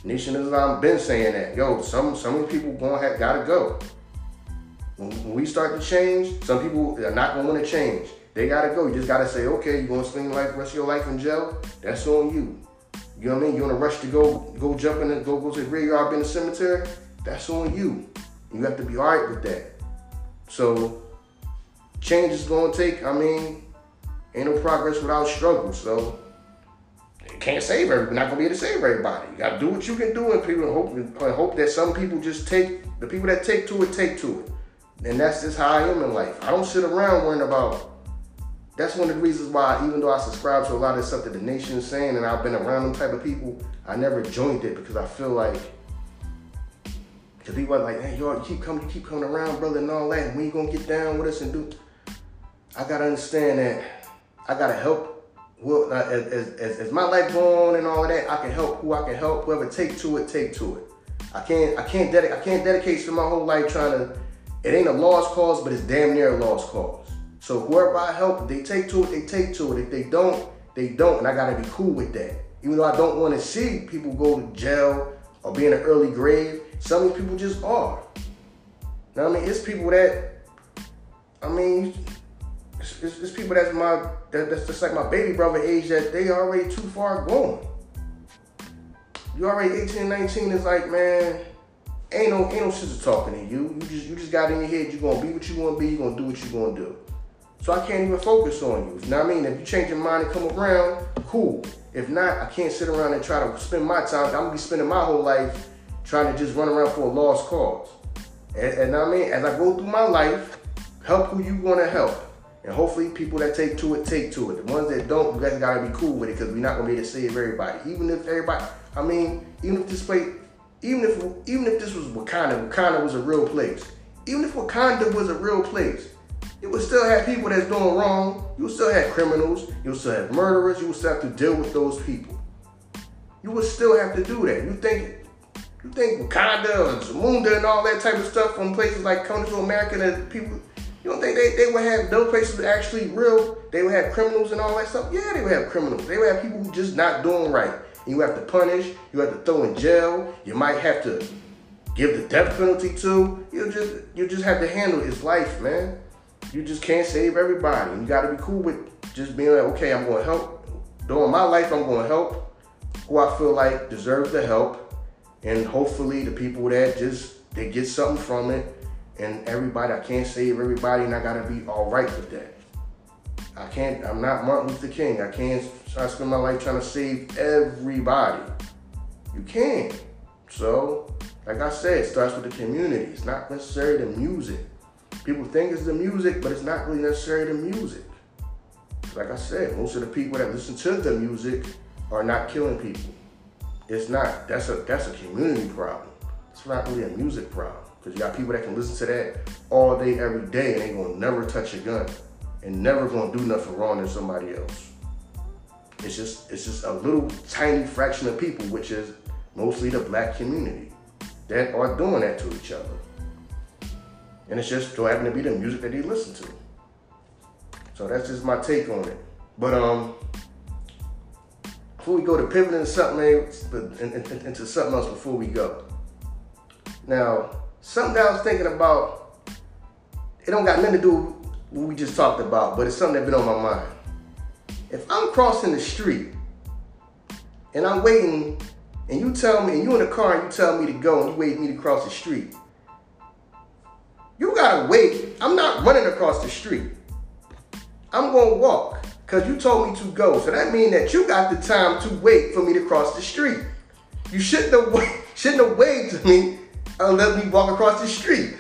Nation of Islam been saying that. Yo, some some people going to have got to go. When, when we start to change, some people are not going to want to change. They got to go. You just got to say, okay, you going to spend the rest of your life in jail? That's on you. You know what I mean? You want to rush to go go jump in the, go go to the graveyard, up in the cemetery? That's on you. You have to be all right with that. So change is going to take, I mean, ain't no progress without struggle. So you can't save everybody. You're not going to be able to save everybody. You got to do what you can do and people hope, and hope that some people just take, the people that take to it, take to it. And that's just how I am in life. I don't sit around worrying about. That's one of the reasons why, even though I subscribe to a lot of stuff that the Nation is saying and I've been around them type of people, I never joined it because I feel like, because people are like, hey, y'all, you keep coming, you keep coming around, brother, and all that, and we ain't gonna get down with us and do. I gotta understand that I gotta help, well, as, as, as my life goes on and all that, I can help who I can help, whoever take to it, take to it. I can't, I can't, ded- I can't dedicate to my whole life trying to, it ain't a lost cause, but it's damn near a lost cause. So whoever I help, if they take to it, they take to it. If they don't, they don't. And I got to be cool with that. Even though I don't want to see people go to jail or be in an early grave, some of these people just are. Now, I mean, it's people that, I mean, it's, it's, it's people that's my, that, that's just like my baby brother age that they already too far gone. You already eighteen, nineteen, it's like, man, ain't no, ain't no shit to talking to you. You just, you just got in your head, you're going to be what you want to be, you're going to do what you're going to do. So I can't even focus on you. You know what I mean? If you change your mind and come around, cool. If not, I can't sit around and try to spend my time. I'm gonna be spending my whole life trying to just run around for a lost cause. And, and I mean, as I go through my life, help who you want to help. And hopefully people that take to it, take to it. The ones that don't, you guys gotta be cool with it, because we're not gonna be able to save everybody. Even if everybody, I mean, even if this place, even if even if this was Wakanda, Wakanda was a real place. Even if Wakanda was a real place, it would still have people that's doing wrong. You would still have criminals. You would still have murderers. You would still have to deal with those people. You would still have to do that. You think you think Wakanda and Zamunda and all that type of stuff from places like coming to America that people, you don't think they, they would have those places actually real? They would have criminals and all that stuff? Yeah, they would have criminals. They would have people who just not doing right. And you have to punish. You have to throw in jail. You might have to give the death penalty to. You just you just have to handle it. It's life, man. You just can't save everybody. You got to be cool with just being like, okay, I'm going to help. During my life, I'm going to help who I feel like deserves the help. And hopefully the people that just, they get something from it. And everybody, I can't save everybody, and I got to be all right with that. I can't, I'm not Martin Luther King. I can't try to spend my life trying to save everybody. You can. So, like I said, it starts with the community. It's not necessarily the music. People think it's the music, but it's not really necessarily the music. Like I said, most of the people that listen to the music are not killing people. It's not. That's a that's a community problem. It's not really a music problem. Because you got people that can listen to that all day, every day, and they gonna never touch a gun and never gonna do nothing wrong to somebody else. It's just it's just a little tiny fraction of people, which is mostly the black community, that are doing that to each other. And it's just so happen to be the music that they listen to. So that's just my take on it. But um, before we go to pivoting something into something else, before we go, now something that I was thinking about, it don't got nothing to do with what we just talked about, but it's something that's been on my mind. If I'm crossing the street and I'm waiting, and you tell me, and you in the car and you tell me to go, and you wait for me to cross the street. You gotta wait. I'm not running across the street. I'm gonna walk, cause you told me to go. So that means that you got the time to wait for me to cross the street. You shouldn't have wait, shouldn't have waved to me and let me walk across the street.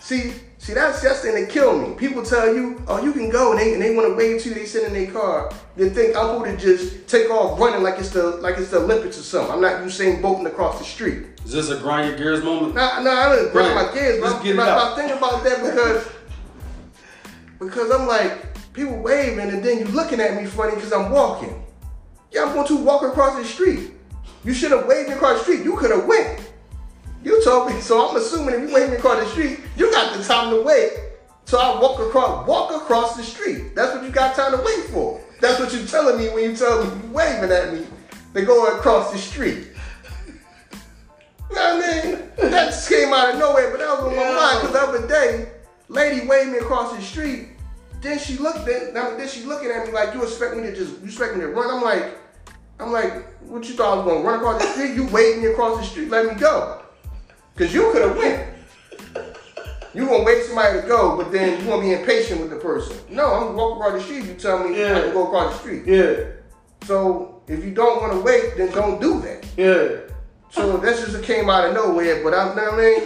See, see, that's that's the thing that kill me. People tell you, oh, you can go, and they and they want to wave to you. They sit in their car. They think I'm going to just take off running like it's the like it's the Olympics or something. I'm not Usain Bolting across the street. Is this a grind your gears moment? Nah, nah, I didn't grind my gears, but I'm, I'm thinking about that because, because I'm like, people waving and then you looking at me funny because I'm walking. Yeah, I'm going to walk across the street. You should have waved across the street. You could have went. You told me, so I'm assuming if you waving across the street, you got the time to wait. So I walk across, walk across the street. That's what you got time to wait for. That's what you're telling me when you tell me you waving at me to go across the street. You know what I mean? That just came out of nowhere, but that was on my yeah. mind. Because the other day, lady waved me across the street. Then she looked at, now then she looking at me like, you expect me to just, you expect me to run? I'm like, I'm like, what you thought I was gonna run across the street? You waved me across the street, let me go. Cause you could have went. You gonna wait somebody to go, but then you gonna be impatient with the person. No, I'm gonna walk across the street. You tell me yeah. I can go across the street. Yeah. So if you don't want to wait, then don't do that. Yeah. So that just came out of nowhere, but I, know what I mean,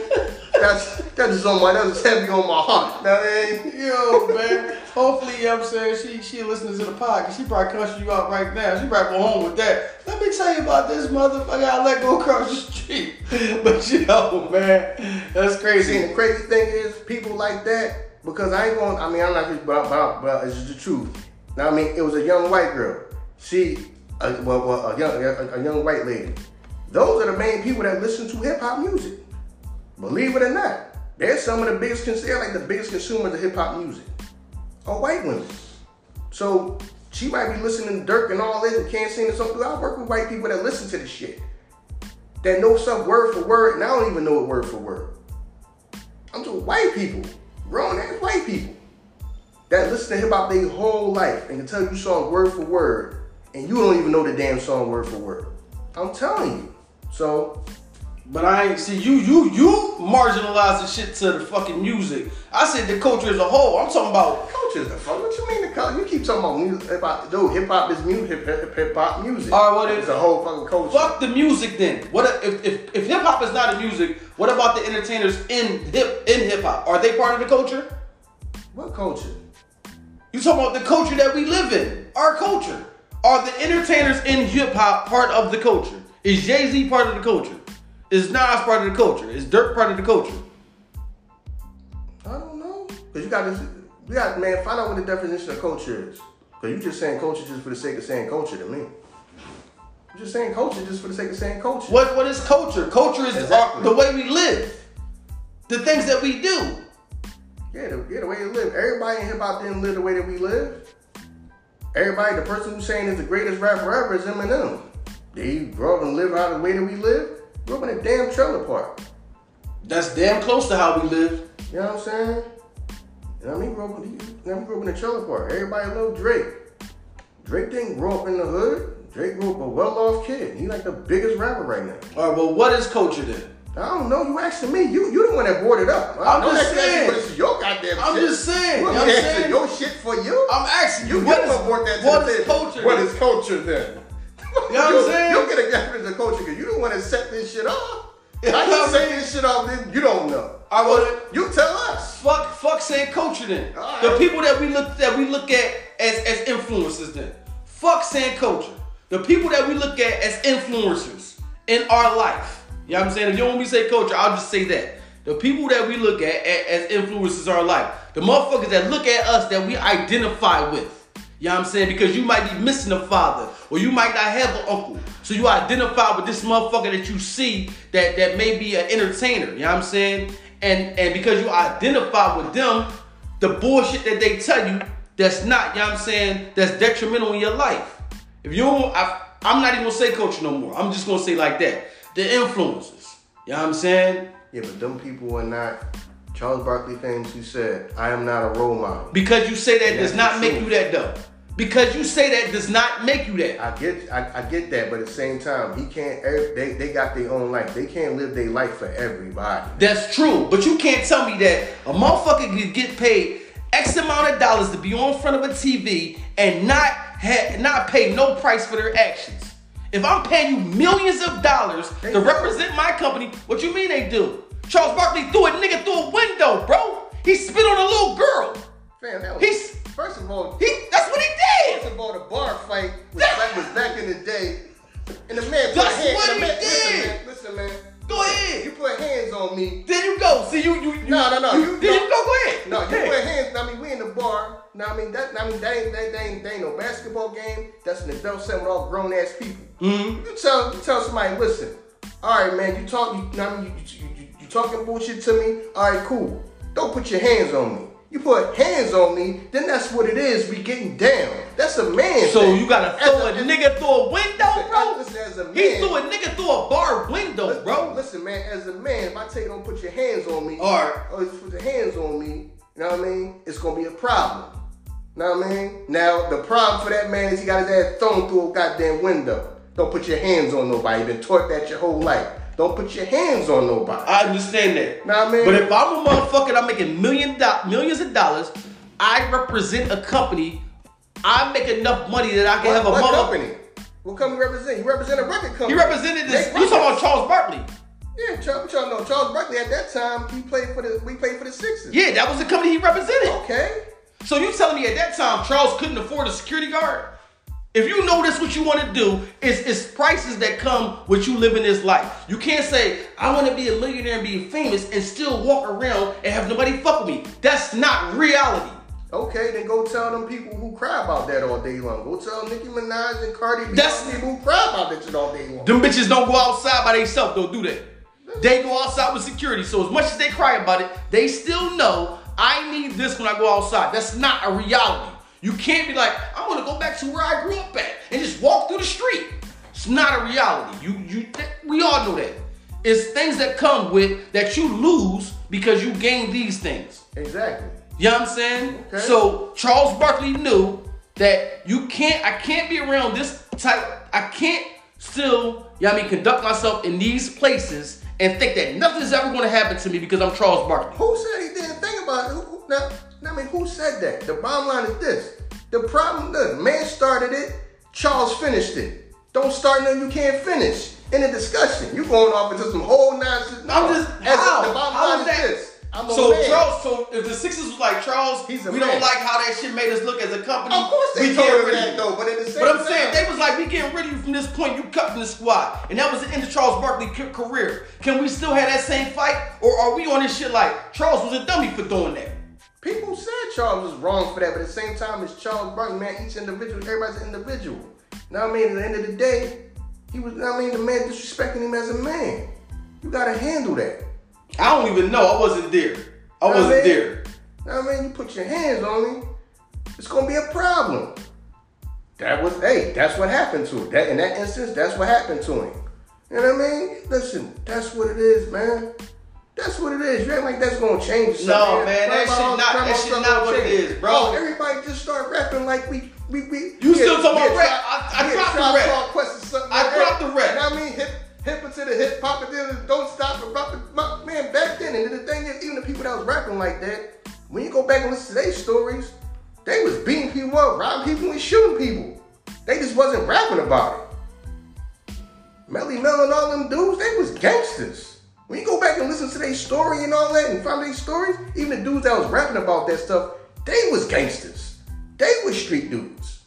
that's that's just on my that's heavy on my heart. Know what I mean, yo man. Hopefully, you know what I'm saying, she she listening to the podcast. She probably cussing you out right now. She probably go home with that. Let me tell you about this motherfucker I let go across the street. But yo, man, that's crazy. See, and the crazy thing is, people like that, because I ain't gonna. I mean, I'm not just, but, but, but it's just the truth. Now, I mean, it was a young white girl. She, a, well, well, a young a, a young white lady. Those are the main people that listen to hip-hop music. Believe it or not, they're some of the biggest, they're like the biggest consumers of hip-hop music are white women. So she might be listening to Durk and all this and can't sing or something. I work with white people that listen to this shit, that know stuff word for word, and I don't even know it word for word. I'm talking white people, grown-ass white people, that listen to hip-hop their whole life and can tell you song word for word, and you don't even know the damn song word for word. I'm telling you. So, but I ain't see you, you, you marginalize the shit to the fucking music. I said the culture as a whole. I'm talking about cultures. The fuck? What you mean the culture? You keep talking about music. About, dude, hip hop is music. Hip, hip hop music. All right, what is it's a whole fucking culture? Fuck the music then. What a, if if if hip hop is not a music? What about the entertainers in hip in hip hop? Are they part of the culture? What culture? You talking about the culture that we live in? Our culture. Are the entertainers in hip hop part of the culture? Is Jay-Z part of the culture? Is Nas part of the culture? Is Durk part of the culture? I don't know. Cause you got this, you got man, find out what the definition of culture is. Cause you just saying culture just for the sake of saying culture to me. I'm just saying culture just for the sake of saying culture. What what is culture? Culture is exactly. the, the way we live, the things that we do. Yeah, the, yeah, the way you live. Everybody in hip hop didn't live the way that we live. Everybody, the person who's saying is the greatest rapper ever is Eminem. Did he grow up and live out the way that we live? Grew up in a damn trailer park. That's damn close to how we live. You know what I'm saying? You know what I mean? Grew up in, you know, we grew up in a trailer park. Everybody loved Drake. Drake didn't grow up in the hood. Drake grew up a well-off kid. He like the biggest rapper right now. All right, well, what is culture then? I don't know. You asking me. You you the one that brought it up. I I'm don't just saying. This is your goddamn I'm shit. I'm just saying. You know what I'm saying? Your shit for you? I'm asking you. You what is, brought that to what the is culture? What then? Is culture then? You know what I'm saying? You'll get a definition of culture because you don't want to set this shit off. If I can set this shit off, then you don't know. I would. You tell us. Fuck, fuck saying culture then. Right. The people that we look that we look at as as influencers then. Fuck saying culture. The people that we look at as influencers in our life. You know what I'm saying? If you don't want me to say culture, I'll just say that. The people that we look at as influences our life. The motherfuckers that look at us that we identify with. You know what I'm saying? Because you might be missing a father or you might not have an uncle. So you identify with this motherfucker that you see that, that may be an entertainer. You know what I'm saying? And, and because you identify with them, the bullshit that they tell you that's not, you know what I'm saying, that's detrimental in your life. If you don't, I, I'm not even going to say culture no more. I'm just going to say like that. The influencers. You know what I'm saying? Yeah, but them people are not. Charles Barkley famously said, I am not a role model. Because you say that and does not make you that though. Because you say that does not make you that. I get I, I get that, but at the same time, he can't they they got their own life. They can't live their life for everybody. That's true. But you can't tell me that a motherfucker can get paid X amount of dollars to be on front of a T V and not ha- not pay no price for their actions. If I'm paying you millions of dollars they to do. represent my company, what you mean they do? Charles Barkley threw a nigga through a window, bro. He spit on a little girl. Man, that was, He's, first of all, he, that's what he did. First of all, the bar fight was, that, was back in the day. And the man put that's hands on me. Listen, listen, man. Go ahead. You put hands on me. There you go. See, you, you, you No, no, no. You, you, there no, you go. Go ahead. No, you put hands. I mean, we in the bar. Now, I mean, that, I mean, that ain't, that, that ain't, that ain't no basketball game. That's an adult set with all grown ass people. Mm-hmm. You tell, you tell somebody, listen. All right, man. You talk. You, I mean, you, you, you talking bullshit to me. All right, cool. Don't put your hands on me. You put hands on me, then that's what it is. We getting down. That's a man. So thing. You gotta throw as a, a nigga through a window, bro. Listen, as a man, he threw a nigga through a bar window, listen, bro. Listen, man. As a man, if I tell you don't put your hands on me, all right, or put your hands on me, you know what I mean? It's gonna be a problem. You know what I mean? Now the problem for that man is he got his ass thrown through a goddamn window. Don't put your hands on nobody. You've been taught that your whole life. Don't put your hands on nobody. I understand that. Nah, man. But if I'm a motherfucker and I'm making million do- millions of dollars, I represent a company. I make enough money that I can what, have a what mother- company? What company you represent? You represent a record company. You represented this. You talking about Charles Barkley? Yeah, Charles, y'all know Charles Barkley at that time. He played for the. We played for the Sixers. Yeah, that was the company he represented. Okay. So you telling me at that time Charles couldn't afford a security guard? If you know this, what you want to do is it's prices that come with you living this life. You can't say, I want to be a millionaire and be famous and still walk around and have nobody fuck with me. That's not reality. Okay, then go tell them people who cry about that all day long. Go tell Nicki Minaj and Cardi B that's, people who cry about that shit all day long. Them bitches don't go outside by themselves. Don't do that. They go outside with security. So as much as they cry about it, they still know I need this when I go outside. That's not a reality. You can't be like, I want to go back to where I grew up at and just walk through the street. It's not a reality. You, you, we all know that. It's things that come with that you lose because you gain these things. Exactly. You know what I'm saying? Okay. So Charles Barkley knew that you can't, I can't be around this type. I can't still, you know what I mean, conduct myself in these places and think that nothing's ever going to happen to me because I'm Charles Barkley. Who said he didn't think about it? Who, who, now, I mean, who said that? The bottom line is this. The problem, look, man started it. Charles finished it. Don't start nothing you can't finish. In a discussion, you going off into some whole nonsense. I'm just, as how? The bottom how line is that? This. I'm so man. Charles, so if the Sixers was like Charles, we man. Don't like how that shit made us look as a company. Of course they we told him that though, but in the same But I'm time, saying, they was like, we getting rid of you from this point, you cut from the squad. And that was the end of Charles Barkley's career. Can we still have that same fight? Or are we on this shit like, Charles was a dummy for doing that? People said Charles was wrong for that, but at the same time, it's Charles Barkley, man, each individual, everybody's an individual. You know what I mean? At the end of the day, he was, I mean, the man disrespecting him as a man. You gotta handle that. I don't even know. I wasn't there. I wasn't I mean, there. I mean, you put your hands on me, it's gonna be a problem. That was, hey, that's what happened to him. That in that instance, that's what happened to him. You know what I mean? Listen, that's what it is, man. That's what it is. You act like that's gonna change something. No, man, that shit not, that shit not what it is, bro. Oh, everybody just start rapping like we. We, we, you yeah, still talking yeah, about rap? I, I yeah, dropped the rap. I like dropped that. The rap. You know what I mean? Hip, hip into the hip hop and then don't stop and rock it. My, man, back then, and the thing is, even the people that was rapping like that, when you go back and listen to their stories, they was beating people up, robbing people and shooting people. They just wasn't rapping about it. Melly Mel and all them dudes, they was gangsters. When you go back and listen to their story and all that and find their stories, even the dudes that was rapping about that stuff, they was gangsters. They were street dudes.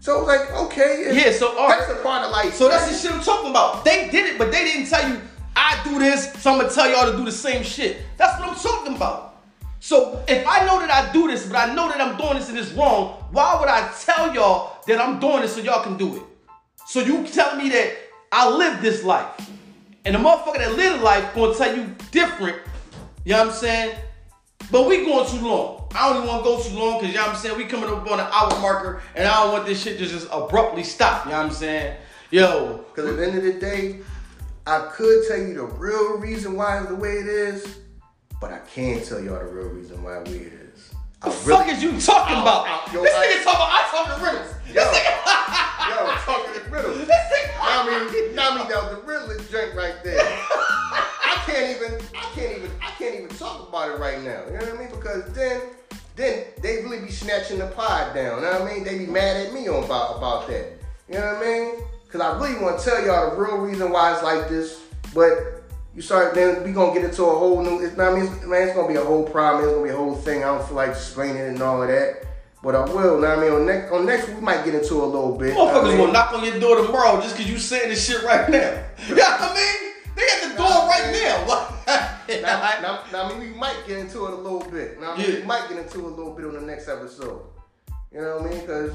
So it was like, okay. Yeah, so art, that's the part of life. So that's the shit I'm talking about. They did it, but they didn't tell you, I do this, so I'm going to tell y'all to do the same shit. That's what I'm talking about. So if I know that I do this, but I know that I'm doing this and it's wrong, why would I tell y'all that I'm doing this so y'all can do it? So you tell me that I live this life. And the motherfucker that live life going to tell you different. You know what I'm saying? But we going too long. I don't even want to go too long because, you know what I'm saying, we coming up on an hour marker and I don't want this shit to just abruptly stop, you know what I'm saying? Yo. Because at the end of the day, I could tell you the real reason why it's the way it is, but I can't tell y'all the real reason why it is. I what the really, fuck is you talking I, about? I, yo, this I, nigga talking about, I talk to riddles. Yo, this nigga. Yo, talking to riddles. This nigga. I mean, I mean, that was the riddlest drink right there. I can't even, I can't even, I can't even talk about it right now. You know what I mean? Because then, Then they really be snatching the pod down. You know what I mean? They be mad at me on about, about that. You know what I mean? Because I really want to tell y'all the real reason why it's like this. But you start, then we going to get into a whole new, it's, I mean, it's, man, it's going to be a whole problem. It's going to be a whole thing. I don't feel like explaining it and all of that. But I will. You know what I mean? On next, on next we might get into a little bit. Motherfuckers going to knock on your door tomorrow just because you saying this shit right now. You know what I mean? They at the door nah, right man. Now. Now, now, now, I mean, we might get into it a little bit. Now, I mean, yeah. we might get into it a little bit on the next episode. You know what I mean? Because,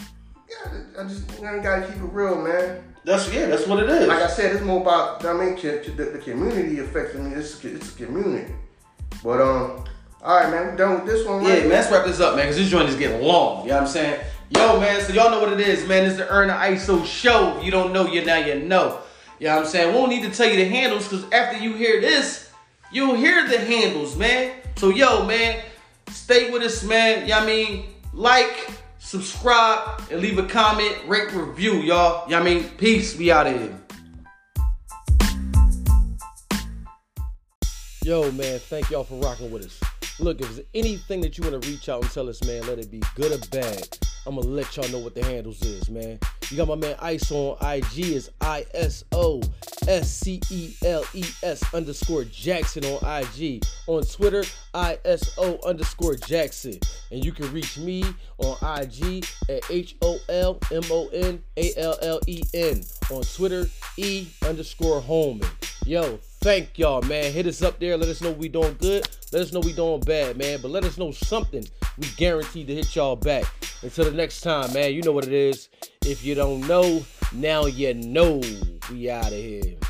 yeah, I just you know, gotta keep it real, man. That's yeah, that's what it is. Like I said, it's more about, I mean, the, the community affects me. It's, it's a community. But, um, all right, man, we're done with this one, right? Yeah, man, let's wrap this up, man, because this joint is getting long. You know what I'm saying? Yo, man, so y'all know what it is, man. It's the Ern Iso Show. If you don't know, you now you know. You know what I'm saying? We don't need to tell you the handles because after you hear this, you'll hear the handles, man. So, yo, man, stay with us, man. You know what I mean? Like, subscribe, and leave a comment, rate, review, y'all. You know what I mean? Peace. We out of here. Yo, man, thank y'all for rocking with us. Look, if there's anything that you want to reach out and tell us, man, let it be good or bad. I'm going to let y'all know what the handles is, man. You got my man Iso on I G. It's I S O S C E L E S underscore Jackson on I G. On Twitter, I S O underscore Jackson. And you can reach me on I G at H O L M O N A L L E N. On Twitter, E underscore Holman. Yo, thank y'all, man. Hit us up there. Let us know we doing good. Let us know we doing bad, man. But let us know something. We guaranteed to hit y'all back. Until the next time, man, you know what it is. If you don't know, now you know. We out of here.